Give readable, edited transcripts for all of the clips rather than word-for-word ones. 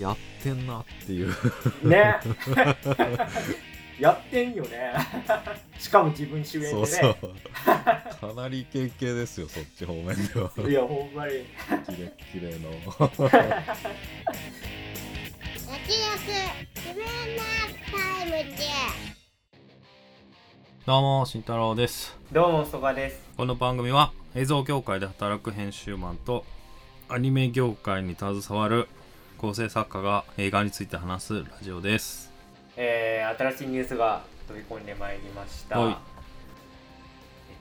やってんなっていうねやってんよねしかも自分主演でね、そうそう、かなり経験ですよそっち方面では。いやほんまにキレッキレのどうも慎太郎です。どうもそがです。この番組は映像業界で働く編集マンとアニメ業界に携わる構成作家が映画について話すラジオです。新しいニュースが飛び込んでまいりました、はい、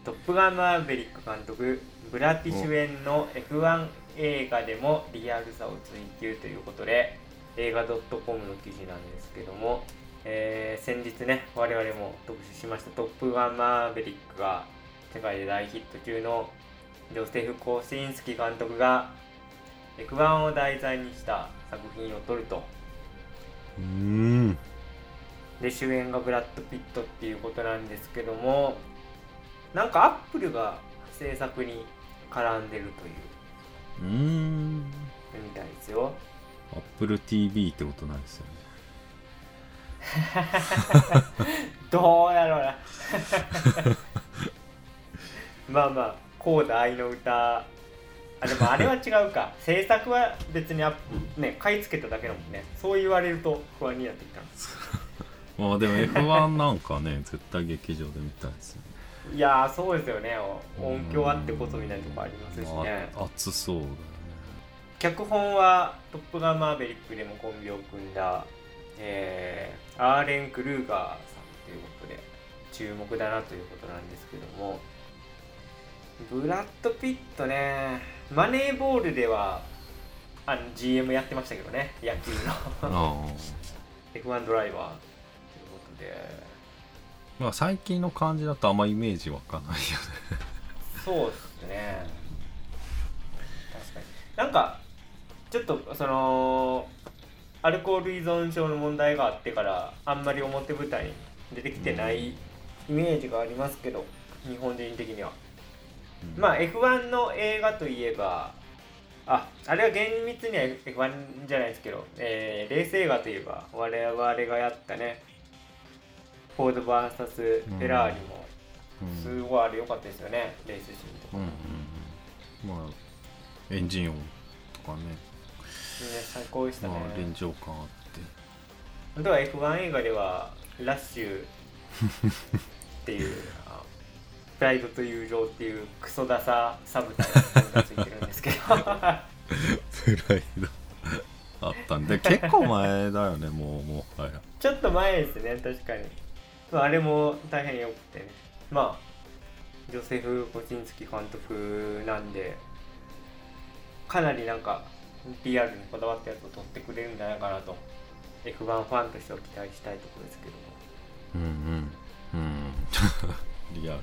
トップガンマーヴェリック監督ブラピ主演の F1 映画でもリアルさを追求ということで映画 .com の記事なんですけども、先日ね我々も特集しましたトップガンマーヴェリックが世界で大ヒット中のジョセフ・コシンスキ監督が F1 を題材にした作品を撮ると。で主演がブラッド・ピットっていうことなんですけども、なんかアップルが制作に絡んでるというみたいですよ。アップル TV ってことないですよねどうやろうなまあまあコーダ愛の歌、あでもあれは違うか制作は別にね買い付けただけだもんね。そう言われると不安になってきたんですまあでも F1 なんかね絶対劇場で見たいですよね。いやそうですよね、音響あってこそみたいなとこありますしね、まあ、熱そうだよね。脚本はトップガンマーヴェリックでもコンビを組んだ、アーレン・クルーガーさんということで注目だなということなんですけども、ブラッド・ピットね、マネーボールではGM やってましたけどね、野球のF1 ドライバーということで、まあ、最近の感じだとあんまイメージわかんないよねそうですね、確かになんかちょっとそのアルコール依存症の問題があってからあんまり表舞台に出てきてないイメージがありますけど、日本人的にはまあ F1 の映画といえば、あれは厳密には F1 じゃないですけど、レース映画といえば我々がやったねフォード VS フェラーリもすごいあれ良かったですよね、レースシーンとか、まあエンジン音とかね最高でしたね、まあ、臨場感あって。あとは F1 映画ではラッシュっていうプライドと友情っていうクソダササブタイトルがついてるんですけどプライドあったんで結構前だよねもう、はい、ちょっと前ですね確かに、まあ、あれも大変良くて、ね、まあジョセフ・コシンスキ監督なんでかなりなんか PR にこだわったやつを撮ってくれるんじゃないかなと F1 ファンとしては期待したいところですけども、リアル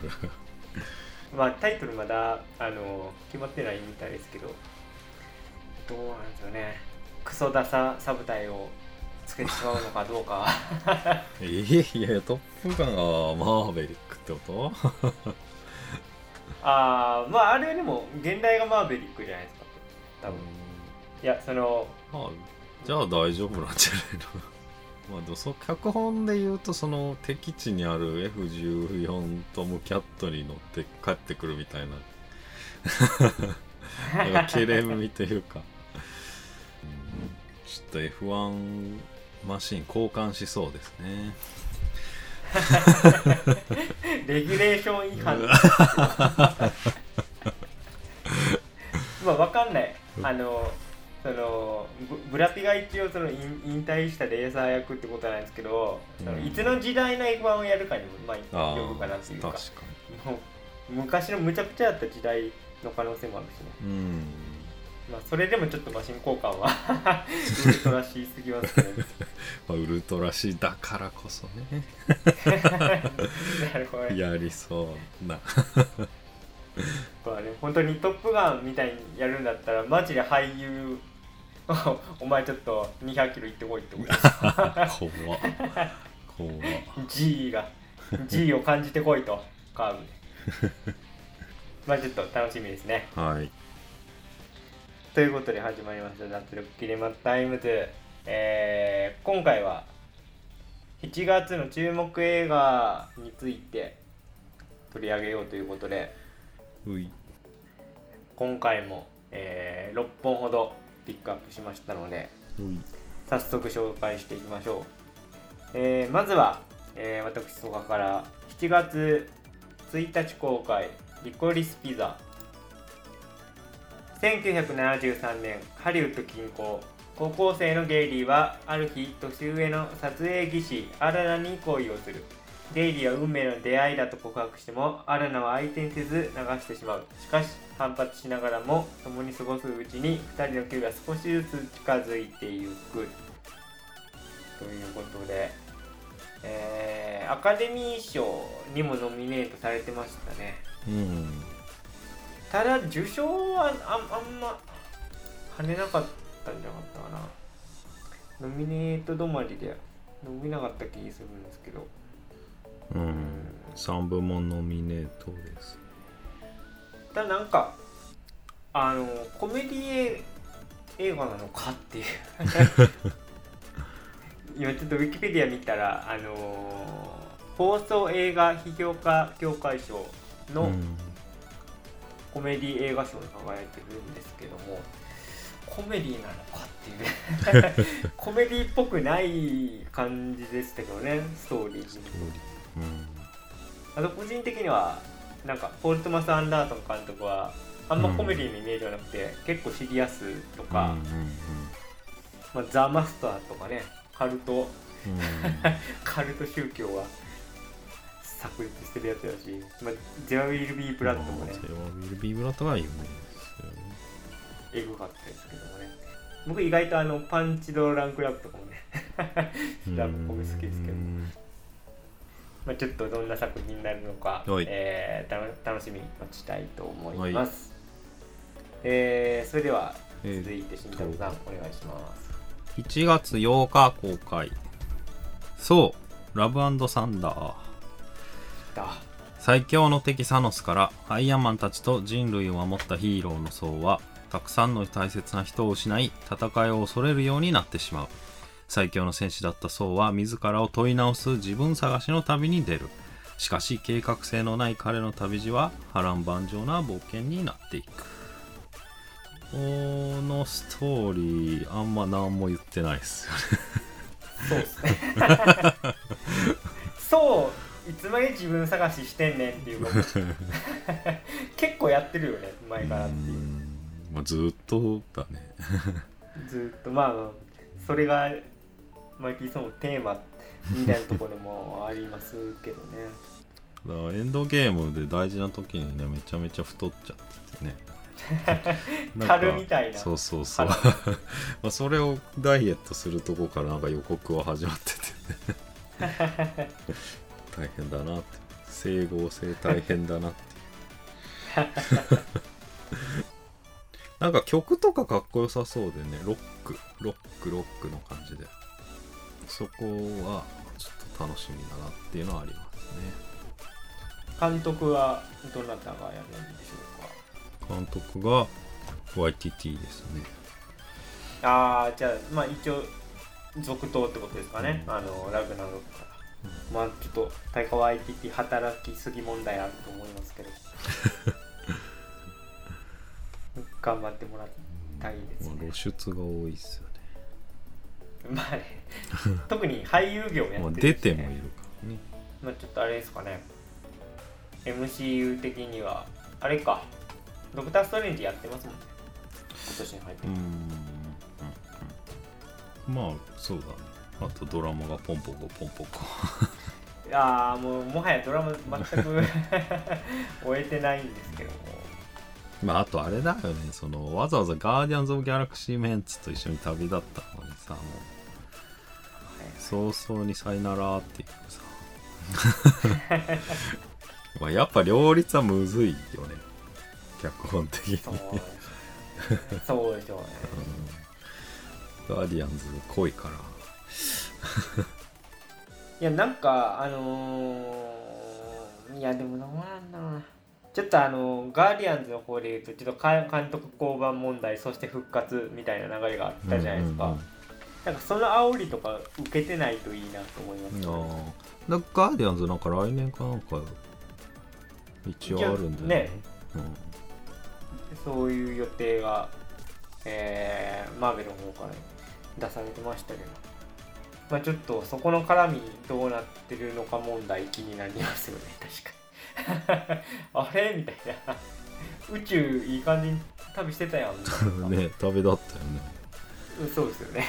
まあタイトルまだ決まってないみたいですけど、どうなんですよね、クソダササブ隊をつけてしまうのかどうかいやいやトップガンはマーヴェリックってことまああれはでも現代がマーヴェリックじゃないですか多分。いやその、じゃあ大丈夫なんじゃないのまあ、その脚本でいうとその敵地にある F14 トムキャットに乗って帰ってくるみたいなケレミというか、ちょっと F1 マシン交換しそうですねレギュレーション違反まあわかんない、そのブラピが一応その引退したレーサー役ってことなんですけど、そのいつの時代の F1 をやるかにもまあよるかなっていうか、確かにもう昔のむちゃくちゃだった時代の可能性もあるしね、まあ、それでもちょっとマシン交換はウルトラシーすぎますけど、ねまあ、ウルトラシーだからこそねなるほどやりそうなこれ、ね、本当にトップガンみたいにやるんだったらマジで俳優お前ちょっと200キロ行ってこいってこと怖っG を感じてこいとカーブでまあちょっと楽しみですね、はい、ということで始まりました脱力キネマタイムズ。今回は7月の注目映画について取り上げようということで、うい今回も、6本ほどピックアップしましたので、うい早速紹介していきましょう。まずは、私とかから7月1日公開リコリスピザ。1973年ハリウッド近郊、高校生のゲイリーはある日年上の撮影技師アラナに恋をする。ゲイリーは運命の出会いだと告白してもアラナは相手にせず流してしまう。しかし反発しながらも共に過ごすうちに2人の距離が少しずつ近づいていくということで、アカデミー賞にもノミネートされてましたね。うん、ただ受賞は あんま跳ねなかったんじゃなかったかな。ノミネート止まりで伸びなかった気するんですけど、3部門ノミネートです。ただなんかコメディ映画なのかっていう今ちょっとウィキペディア見たら放送映画批評家協会賞のコメディ映画賞に輝いてるんですけども、コメディなのかっていうねコメディっぽくない感じでしたけどね、ストーリー。あと個人的にはなんかポール・トマス・アンダーソン監督はあんまコメディのイメージはなくて、結構シリアスとか、ザ・マスターとかね、カルト宗教は確立してるやつだし、ゼアウィルビーブラッドもね、ゼアウィルビーブラッドは有名ですよね。エグかったですけどもね、僕意外とパンチドランクラブとかもねラブコメ好きですけど、ちょっとどんな作品になるのか、楽しみに待ちたいと思います。それでは続いて新太郎さん、お願いします。1月8日公開、そうラブ&サンダー。最強の敵サノスからアイアンマンたちと人類を守ったヒーローの層はたくさんの大切な人を失い、戦いを恐れるようになってしまう。最強の戦士だった層は自らを問い直す自分探しの旅に出る。しかし計画性のない彼の旅路は波乱万丈な冒険になっていく。このストーリーあんま何も言ってないですよね。そうですねそういつまで自分探ししてんねんっていうこと結構やってるよね、前からっていう。ずっとだねずっとそれがマイティーソンのテーマみたいなところもありますけどねだからエンドゲームで大事な時にね、めちゃめちゃ太っちゃっててね樽みたいな。そうそうそうまあそれをダイエットするとこからなんか予告は始まっててね大変だなって、整合性大変だなってなんか曲とかかっこよさそうでね、ロックの感じで、そこはちょっと楽しみだなっていうのはありますね。監督はどなたがやるんでしょうか。監督が YTT ですね。じゃあ一応続投ってことですかね、ラグナロックから。ちょっとタイカワイティって働きすぎ問題あると思いますけど頑張ってもらいたいですね。露出が多いですよね。特に俳優業もやってるし、ね、出てもいるからね。ちょっとあれですかね、 MCU 的にはあれか、ドクターストレンジやってますもんね、今年に入ってる。そうだね。あとドラマがポンポコポンポコもはやドラマ全く終えてないんですけども、あとあれだよね、わざわざガーディアンズ・オブ・ギャラクシーメンツと一緒に旅立ったのにさ、もう、早々にさよならっていうさやっぱ両立はむずいよね、脚本的にそうでしょうねガーディアンズ濃いからいやなんかいやでもどうなんだろうな、ちょっとガーディアンズの方で言うとちょっと監督降板問題、そして復活みたいな流れがあったじゃないですか、なんかその煽りとか受けてないといいなと思います、ね。あだガーディアンズなんか来年かなんか一応あるんでね、うん。そういう予定が、マーベルの方から出されてましたけど、まあちょっとそこの絡みどうなってるのか問題気になりますよね確かに。あれみたいな宇宙いい感じに旅してたやん。ね旅だったよね。そうですよね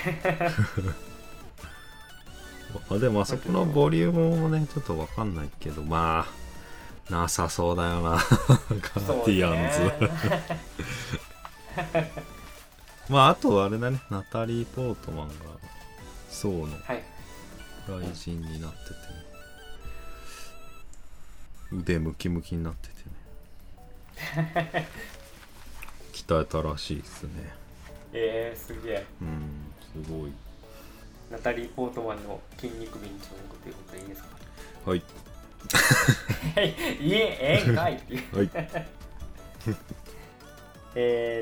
あでもあそこのボリュームもねちょっと分かんないけどまあなさそうだよなガーディアンズまああとあれだねナタリー・ポートマンがソーの雷神になってて、ねはい、腕ムキムキになっててね鍛えたらしいですね。すげえ。うん、すごい。ナタリー・ポートマンの筋肉美に注目ということでいいですか？はい。いえ、かいっていう。はい。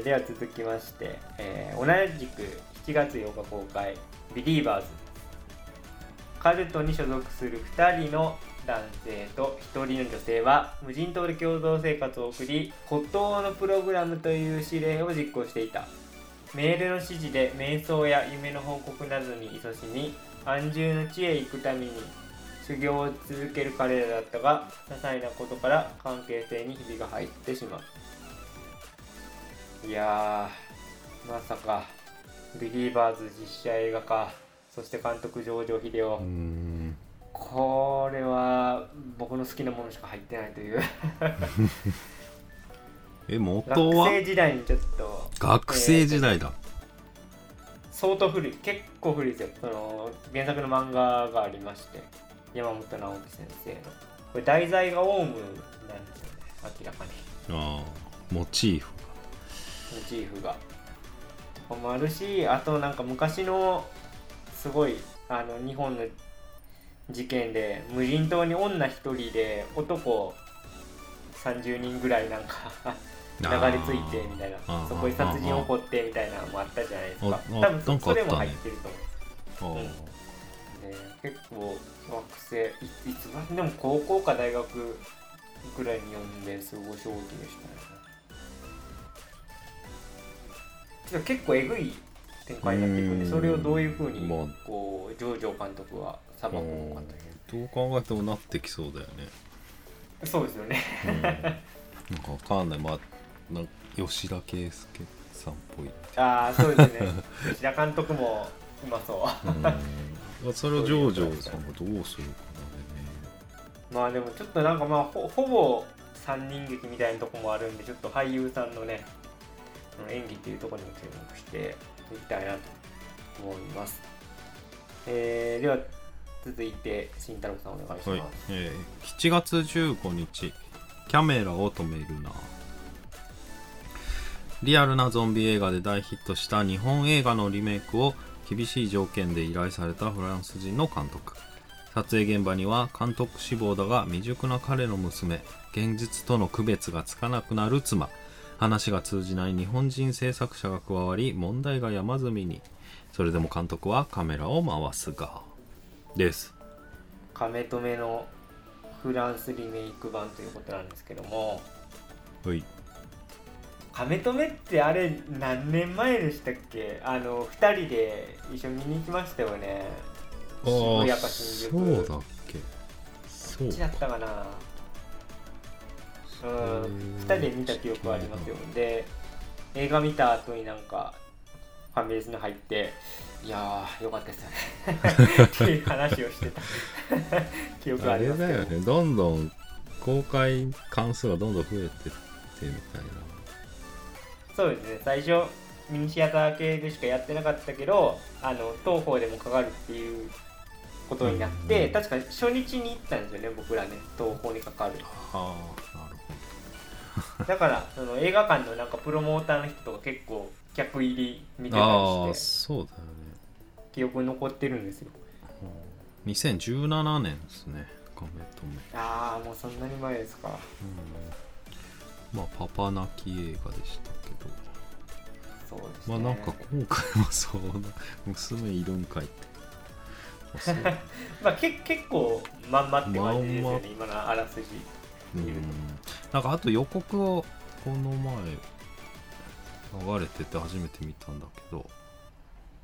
では続きまして、同じく7月8日公開、Believers。カルトに所属する2人の男性と1人の女性は無人島で共同生活を送り、孤島のプログラムという指令を実行していた。メールの指示で瞑想や夢の報告などに勤しみ、安住の地へ行くために修行を続ける彼らだったが、些細なことから関係性にひびが入ってしまう。いやー、まさかビリーバーズ実写映画化、そして監督上場秀夫。これは僕の好きなものしか入ってないという元は学生時代にちょっと学生時代だ、相当古い、結構古いですよ。その原作の漫画がありまして、山本直樹先生の、これ題材がオウムなんですよね、明らかに。ああ、モチーフがもあるし、あとなんか昔のすごい日本の事件で無人島に女一人で男30人ぐらいなんか流れ着いてみたいな、そこに殺人起こってみたいなのもあったじゃないですか。多分それも入ってると思う、ね。うん、結構学生いつまでも高校か大学ぐらいに読んで、すごい衝撃でしたね。結構えぐい展開になってくるんで、それをどういう風にこうジョージョ監督は裁くのかという。どう考えてもなってきそうだよね。そうですよね、うん、なんかわかんない、まあ、吉田圭介さんっぽい。ああ、そうですね吉田監督もうまそううん、それをジョージョさんがどうするかな。でね、まあでもちょっとなんかまあ ほぼ3人劇みたいなとこもあるんで、ちょっと俳優さんのね演技っていうところにも注目していきたいなと思います。では続いて慎太郎さんお願いします。はい、7月15日キャメラを止めるな。リアルなゾンビ映画で大ヒットした日本映画のリメイクを厳しい条件で依頼されたフランス人の監督。撮影現場には監督志望だが未熟な彼の娘、現実との区別がつかなくなる妻、話が通じない日本人制作者が加わり問題が山積みに。それでも監督はカメラを回すがです。亀止めのフランスリメイク版ということなんですけども、はい、亀止めってあれ何年前でしたっけ？2人で一緒に見に行きましたよね。渋谷か新宿。そうだっけ？そうだったかな。2人で見た記憶はありますよ。で、映画見た後になんかファミレスに入って、いやー、よかったですよねっていう話をしてた記憶がありますけど。あれだよね、どんどん公開関数がどんどん増えてってみたいな。そうですね、最初ミニシアター系でしかやってなかったけど、当方でもかかるっていうことになって、うんうん、確か初日に行ったんですよね、僕らね、当方にかかる。はあ、なるほどだからその映画館のなんかプロモーターの人とか結構客入り見てたりして。ああ、そうだよね、記憶に残ってるんですよ。2017年ですね、カメ止め。ああ、もうそんなに前ですか。うん、まあパパ泣き映画でしたけど。そうですね。まあなんか今回もそうな娘いるんかいって。まあ結構まんまって感じですよね、今のあらすじ見ると。なんかあと予告をこの前流れてて初めて見たんだけど、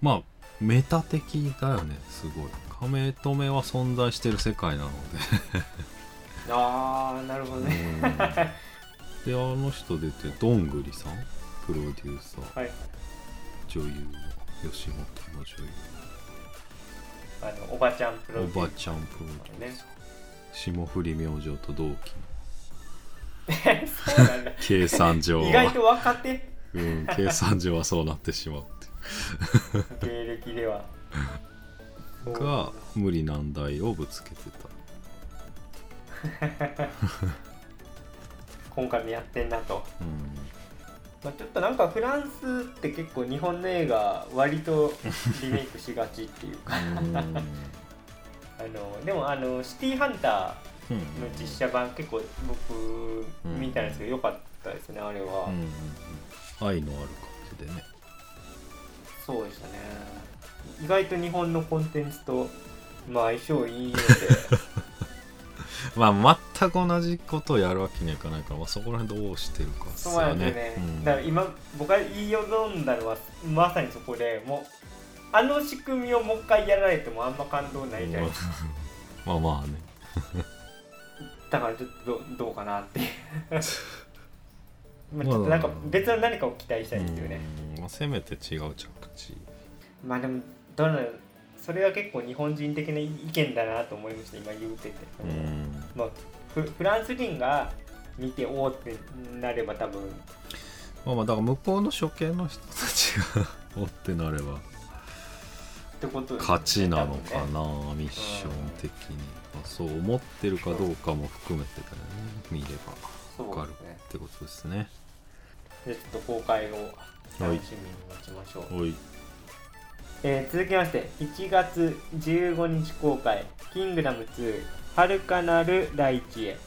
まあメタ的だよね、すごい。カメ止めは存在してる世界なのであー、なるほどねで、あの人出てどんぐりさん、プロデューサー、はい、女優の吉本の女優、あのおばちゃんプロデューサー、おばちゃんプロデューサー、霜降り明星と同期そうなんだ計算上意外と若手うん、計算上はそうなってしまうっていう芸歴ではが無理難題をぶつけてた今回もやってんなと、うん、まあ、ちょっとなんかフランスって結構日本の映画割とリメイクしがちっていうかでもシティーハンターの実写版結構僕見たんですけど良かったですね、あれは、うんうんうん、愛のある感じでね。そうでしたね。意外と日本のコンテンツと、まあ、相性いいのでまあ全く同じことをやるわけにはいかないから、まあ、そこら辺どうしてるかっすよね。そうなんですね、うん、だから今僕が言い読んだのはまさにそこで、もうあの仕組みをもう一回やられてもあんま感動ないじゃないですかまあまあねだからちょっとどうかなってまあちょっとなんか別の何かを期待したいんですよね。まあ、せめて違う着地。まあでもどうなる、それは結構日本人的な意見だなと思いました、今言うてて。まあ、フランス人が見ておーってなれば多分。まあまあだから向こうの初見の人たちがおーってなればってこと、ね、勝ちなのかな、ね、ミッション的に。まあ、そう思ってるかどうかも含めてだね、見れば。わかるってことですね。ちょっと公開を楽しみに待ちましょう。はい、続きまして1月15日公開、キングダム2遥かなる大地へ。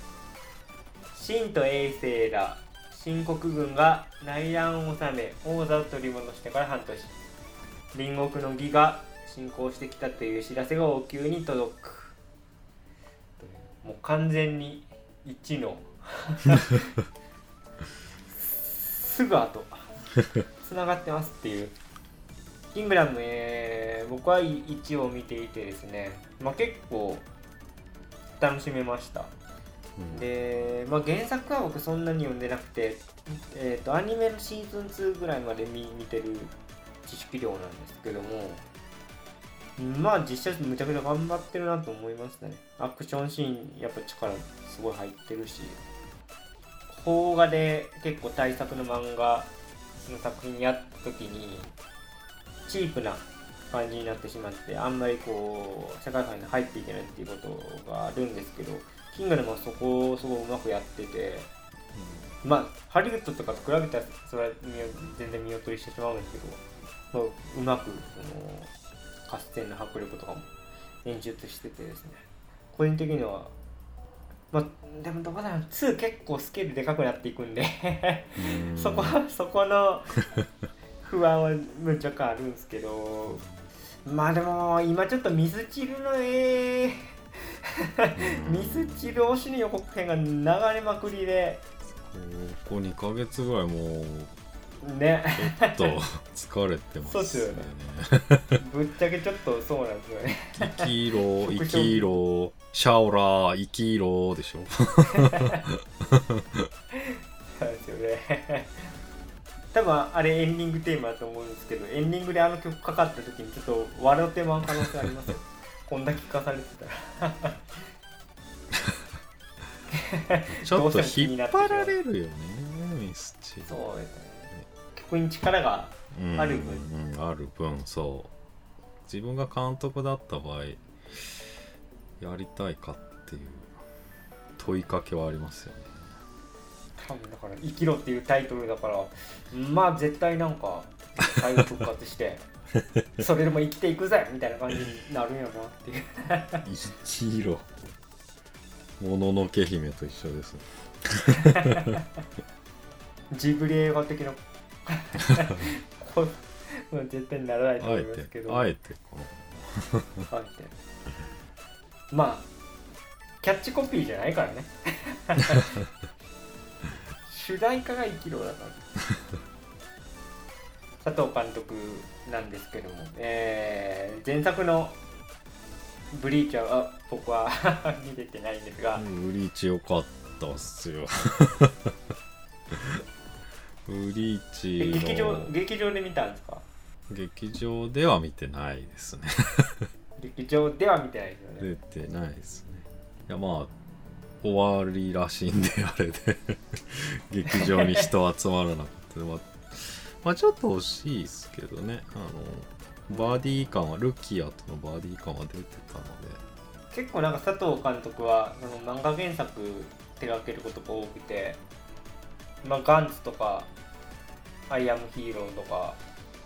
秦と衛星ら秦国軍が内乱を治め王座を取り戻してから半年、隣国の魏が侵攻してきたという知らせが王宮に届く。もう完全に1のすぐ後つながってますっていう。キングダム、僕は1を見ていてですね、まあ、結構楽しめました、うん、で、まあ、原作は僕そんなに読んでなくて、アニメのシーズン2ぐらいまで見てる知識量なんですけども、まあ実写むちゃくちゃ頑張ってるなと思いましたね。アクションシーンやっぱ力すごい入ってるし、邦画で結構大作の漫画の作品やった時にチープな感じになってしまって、あんまりこう社会観に入っていけないっていうことがあるんですけど、キングダムはそこをすごいうまくやってて、うん、まあハリウッドとかと比べたらそれは全然見劣りしてしまうんですけど、まあ、うまく合戦の迫力とかも演出しててですね、個人的にはまあ、でもどこだろう、2結構スケールでかくなっていくんでそこの不安はむちゃくあるんですけど、まあでも今ちょっとミスチルのミスチル推しの予告編が流れまくりで、ここ2ヶ月ぐらいもうね、ちょっと疲れてますね。そうですよねぶっちゃけちょっとそうなんですよね。生きろ生きろシャオラー生きろでしょそうですよね多分あれエンディングテーマだと思うんですけど、エンディングであの曲かかった時にちょっと笑ってまう可能性ありますよこんだけ聞かされてたらちょっと引っ張られるよねミスチル。そうですね、ここに力がある分、うんうん、ある分、そう、自分が監督だった場合やりたいかっていう問いかけはありますよね。多分だから生きろっていうタイトルだから、まあ絶対なんか再復活してそれでも生きていくぜみたいな感じになるんやなっていう生きろ、もののけ姫と一緒ですジブリ映画的なこの絶対にならないと思いますけど、あえてまあキャッチコピーじゃないからね主題歌が生きろだから佐藤監督なんですけども、前作のブリーチは僕は見れてないんですが、ブリーチ良かったっすよブリーチの劇場で見たんですか？劇場では見てないですね劇場では見てないですよね。出てないですね。いやまあ終わりらしいんであれで劇場に人集まらなくてまあちょっと惜しいですけどね。バディ感はルキアとのバディ感は出てたので、結構なんか佐藤監督は漫画原作手掛けることが多くて、まあ、ガンツとかアイアムヒーローとか、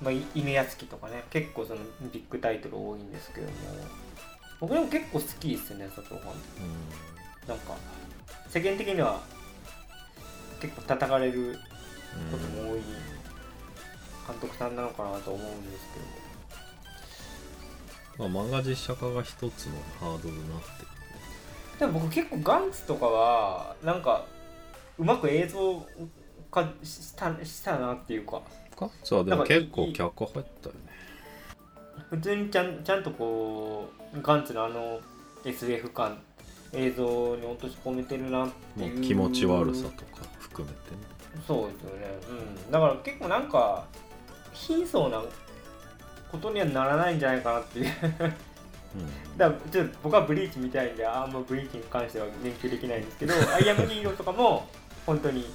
まあ、犬屋敷とかね、結構そのビッグタイトル多いんですけども、僕でも結構好きですね佐藤監督、なんか世間的には結構叩かれることも多い監督さんなのかなと思うんですけども、まあ、漫画実写化が一つのハードルになってる。でも僕結構ガンツとかはなんかうまく映像化したなっていうか、ガンツはでも結構脚入ったよね。普通にちゃんとこうガンツのSF 感映像に落とし込めてるなっていう、気持ち悪さとか含めてね。そうですよね、だから結構なんか貧相なことにはならないんじゃないかなっていうだからちょっと僕はブリーチ見たいんであんまブリーチに関しては言及できないんですけどアイアムヒーローとかも本当に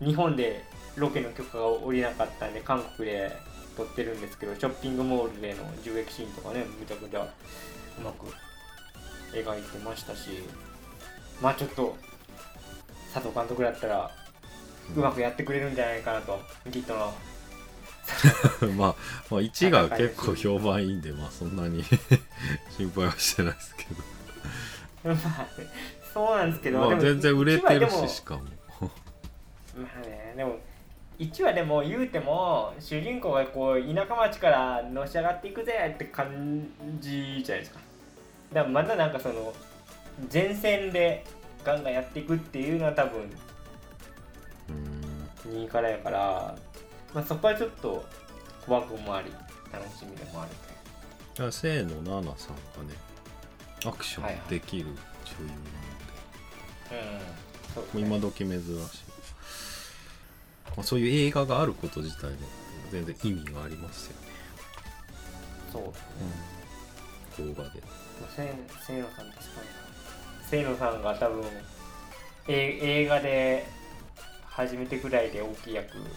日本でロケの許可が下りなかったんで韓国で撮ってるんですけど、ショッピングモールでの銃撃シーンとかね、めちゃくちゃうまく描いてましたし、まあちょっと佐藤監督だったらうまくやってくれるんじゃないかなと、きっとのまあ1が結構評判いいんで、まあそんなに心配はしてないですけどまあそうなんですけど、まあ、全然売れてるし、しかもまあね、でも1はでも言うても主人公がこう田舎町からのし上がっていくぜって感じじゃないですか。だからまだなんかその前線でガンガンやっていくっていうのは多分2からやから、まあ、そこはちょっと怖くもあり楽しみでもある。だから清野菜名さんがねアクションできる女優なので、そうですね、今時珍しい。まあ、そういう映画があること自体も全然意味がありますよね。そうですね、動画で清野さん、確かに清野さんが多分映画で初めてくらいで大きい役取っ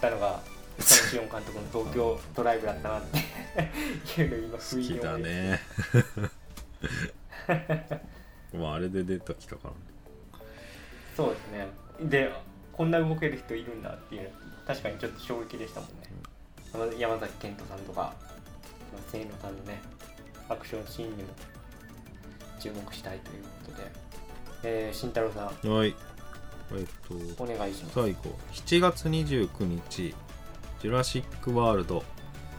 たのがシオン監督の東京ドライブだったなっていうの今不意に思います好きだねまああれで出てきたからね。そうですね、でこんな動ける人いるんだっていう確かにちょっと衝撃でしたもんね、山崎賢人さんとか清野さんのねアクションシーンにも注目したいということで、慎太郎さん、はい、お願いします。最後7月29日ジュラシックワールド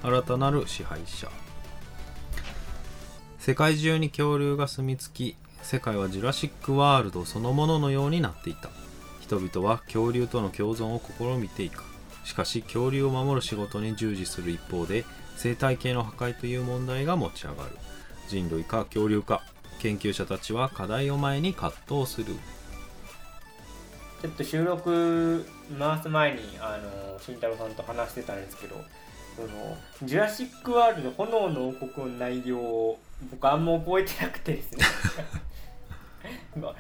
新たなる支配者。世界中に恐竜が住み着き、世界はジュラシックワールドそのもののようになっていた。人々は恐竜との共存を試みていく。しかし恐竜を守る仕事に従事する一方で、生態系の破壊という問題が持ち上がる。人類か恐竜か、研究者たちは課題を前に葛藤する。ちょっと収録回す前に慎太郎さんと話してたんですけど、ジュラシックワールド炎の王国の内容を僕あんま覚えてなくてですね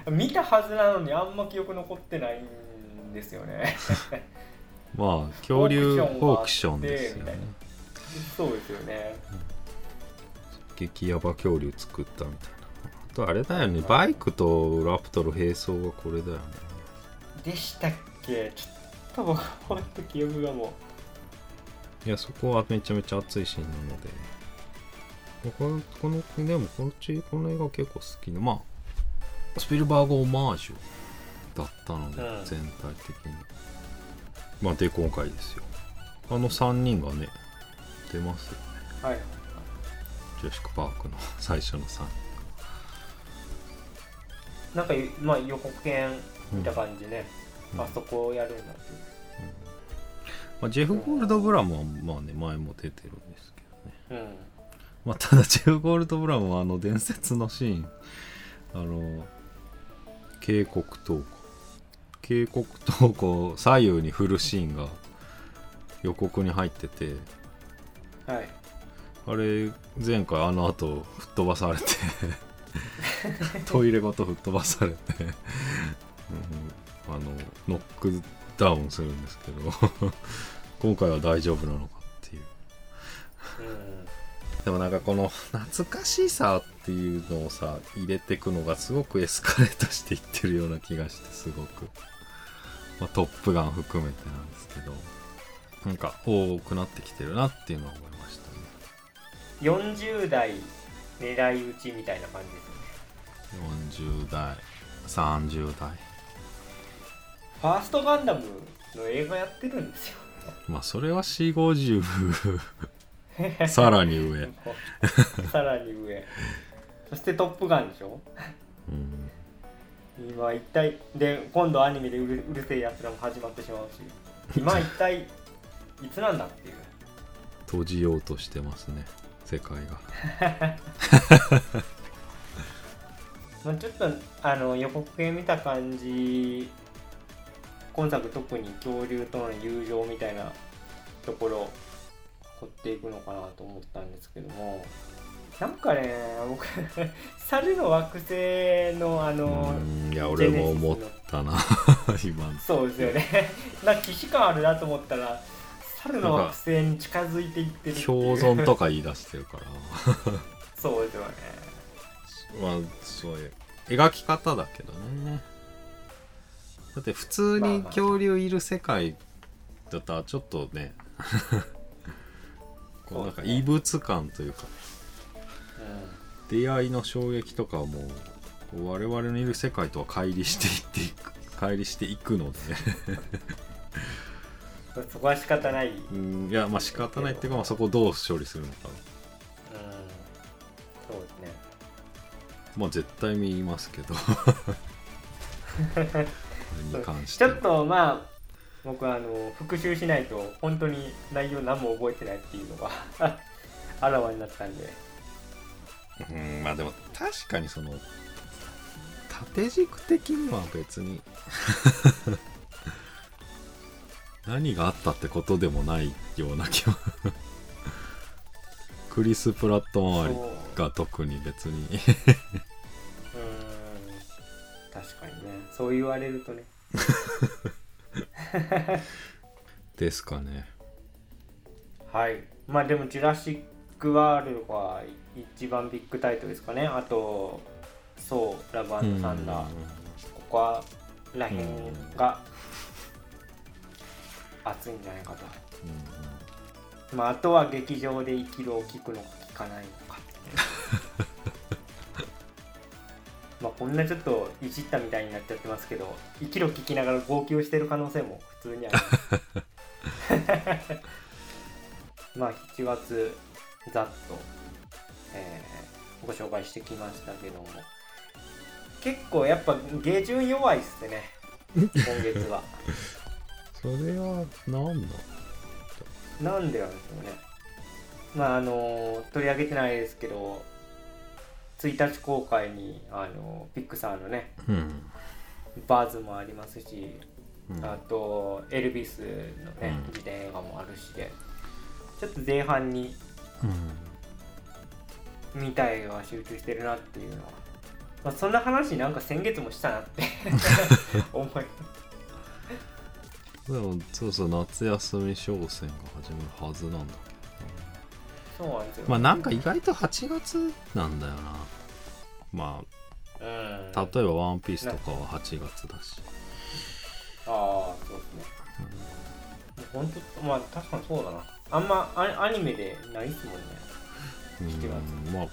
見たはずなのにあんま記憶残ってないんですよねまあ恐竜オークションですよね。そうですよね、激ヤバ恐竜作ったみたいな。あとあれだよね、バイクとラプトル並走がこれだよね。でしたっけ？ちょっと僕ほんと記憶がもう、いやそこはめちゃめちゃ熱いシーンなので、この映画結構好きな、まあスピルバーグオマージュだったので、全体的にまあ、で今回ですよ、あの3人がね出ますよね。はい、ジュラシックパークの最初の3人なんか、まあ、予告編見た感じね、うん、あそこをやるんだって、うん、まあ、ジェフ・ゴールドブラムはまあね前も出てるんですけどね、うん、まあ、ただジェフ・ゴールドブラムはあの伝説のシーン、あの警告投稿、警告投稿左右に振るシーンが予告に入ってて、はい、あれ前回あの後吹っ飛ばされてトイレごと吹っ飛ばされて、うん、あのノックダウンするんですけど今回は大丈夫なのかっていう、うん、でもなんかこの懐かしさっていうのをさ入れてくのがすごくエスカレートしていってるような気がして、すごく、まあ、トップガン含めてなんですけど、なんか多くなってきてるなっていうのは思いましたね。40代狙い撃ちみたいな感じですね。40代、30代。ファーストガンダムの映画やってるんですよ。まあそれは4、50、さらに上。さらに上。そしてトップガンでしょ。うん、今一体で今度アニメでうるせえやつらも始まってしまうし、今一体いつなんだっていう。閉じようとしてますね、世界が。まあちょっとあの予告編見た感じ、今作特に恐竜との友情みたいなところを掘っていくのかなと思ったんですけども、なんかね、僕猿の惑星のあの、いや俺も思ったな今の。そうですよね。なんか既視感あるなと思ったら。猿の惑星に近づいていってるっていう、共存とか言い出してるからそうですよね。まあそういう描き方だけどね。だって普通に恐竜いる世界だったらちょっとねこうなんか異物感というか、うん、出会いの衝撃とかも我々のいる世界とは乖離していくのでそこは仕方ない。いや、まあ仕方ないっていうか、まあ、そこをどう処理するのか。そうですね。まあ絶対見ますけど。に関してちょっとまあ僕はあの復習しないと本当に内容何も覚えてないっていうのがあらわになったんで。まあでも確かにその縦軸的には別に。何があったってことでもないような気はクリス・プラット周りが特に別に確かにね、そう言われるとねですかね。はい、まあでもジュラシック・ワールドは一番ビッグタイトルですかね。あとソー、ラブ&サンダー、ここら辺が熱いんじゃないかと、うん、まああとは劇場で生きるを聞くのか聞かないのかまあこんなちょっといじったみたいになっちゃってますけど、生きるを聞きながら号泣してる可能性も普通にあるまあ7月ざっと、ご紹介してきましたけども、結構やっぱ下旬弱いっすね今月はそれはなんでなんでしょうね。まあ取り上げてないですけど、1日公開にピクサーのね、うん、バズもありますし、うん、あとエルビスのね、うん、自伝映画もあるしで、ちょっと前半に、うん、見たいは集中してるなっていうのは、まあ、そんな話なんか先月もしたなって思いでもそうそう、夏休み商戦が始まるはずなんだけど、ね、そうなんですよ。まあなんか意外と8月なんだよな。まあ、例えばワンピースとかは8月だし。ああ、そうですね。本当、まあ確かにそうだな。あんまアニメでないっすもんね。7月。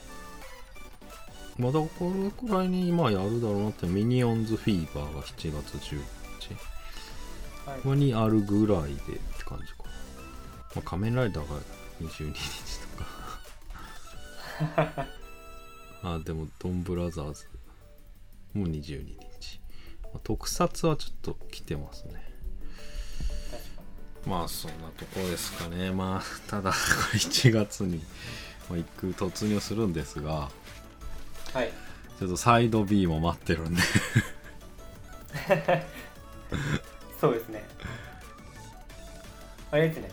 まだこれくらいに今やるだろうなって、ミニオンズフィーバーが7月11日。はい、ここにあるぐらいでって感じか、まあ、仮面ライダーが22日とかあでもドンブラザーズもう22日、まあ、特撮はちょっと来てますね。まあそんなとこですかね。まあただ1月に行く突入するんですが、はい、ちょっとサイド B も待ってるんでそうですね、あれですね、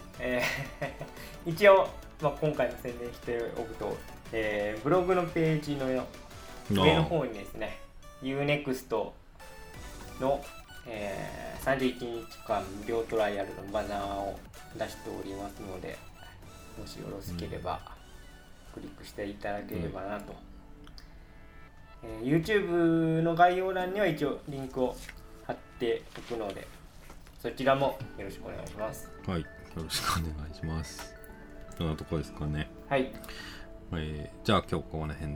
一応、まあ、今回の宣伝しておくと、ブログのページの上の方にですね U-NEXT の31日間無料トライアルのバナーを出しておりますので、もしよろしければクリックしていただければなと、YouTube の概要欄には一応リンクを貼っておくので、そちらもよろしくお願いします。はい、よろしくお願いします。どんなとこですかね。はい、じゃあ今日この辺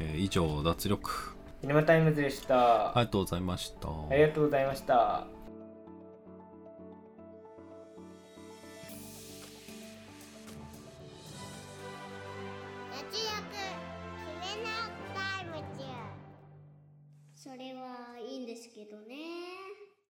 で、以上脱力シネマタイムズでした。ありがとうございました。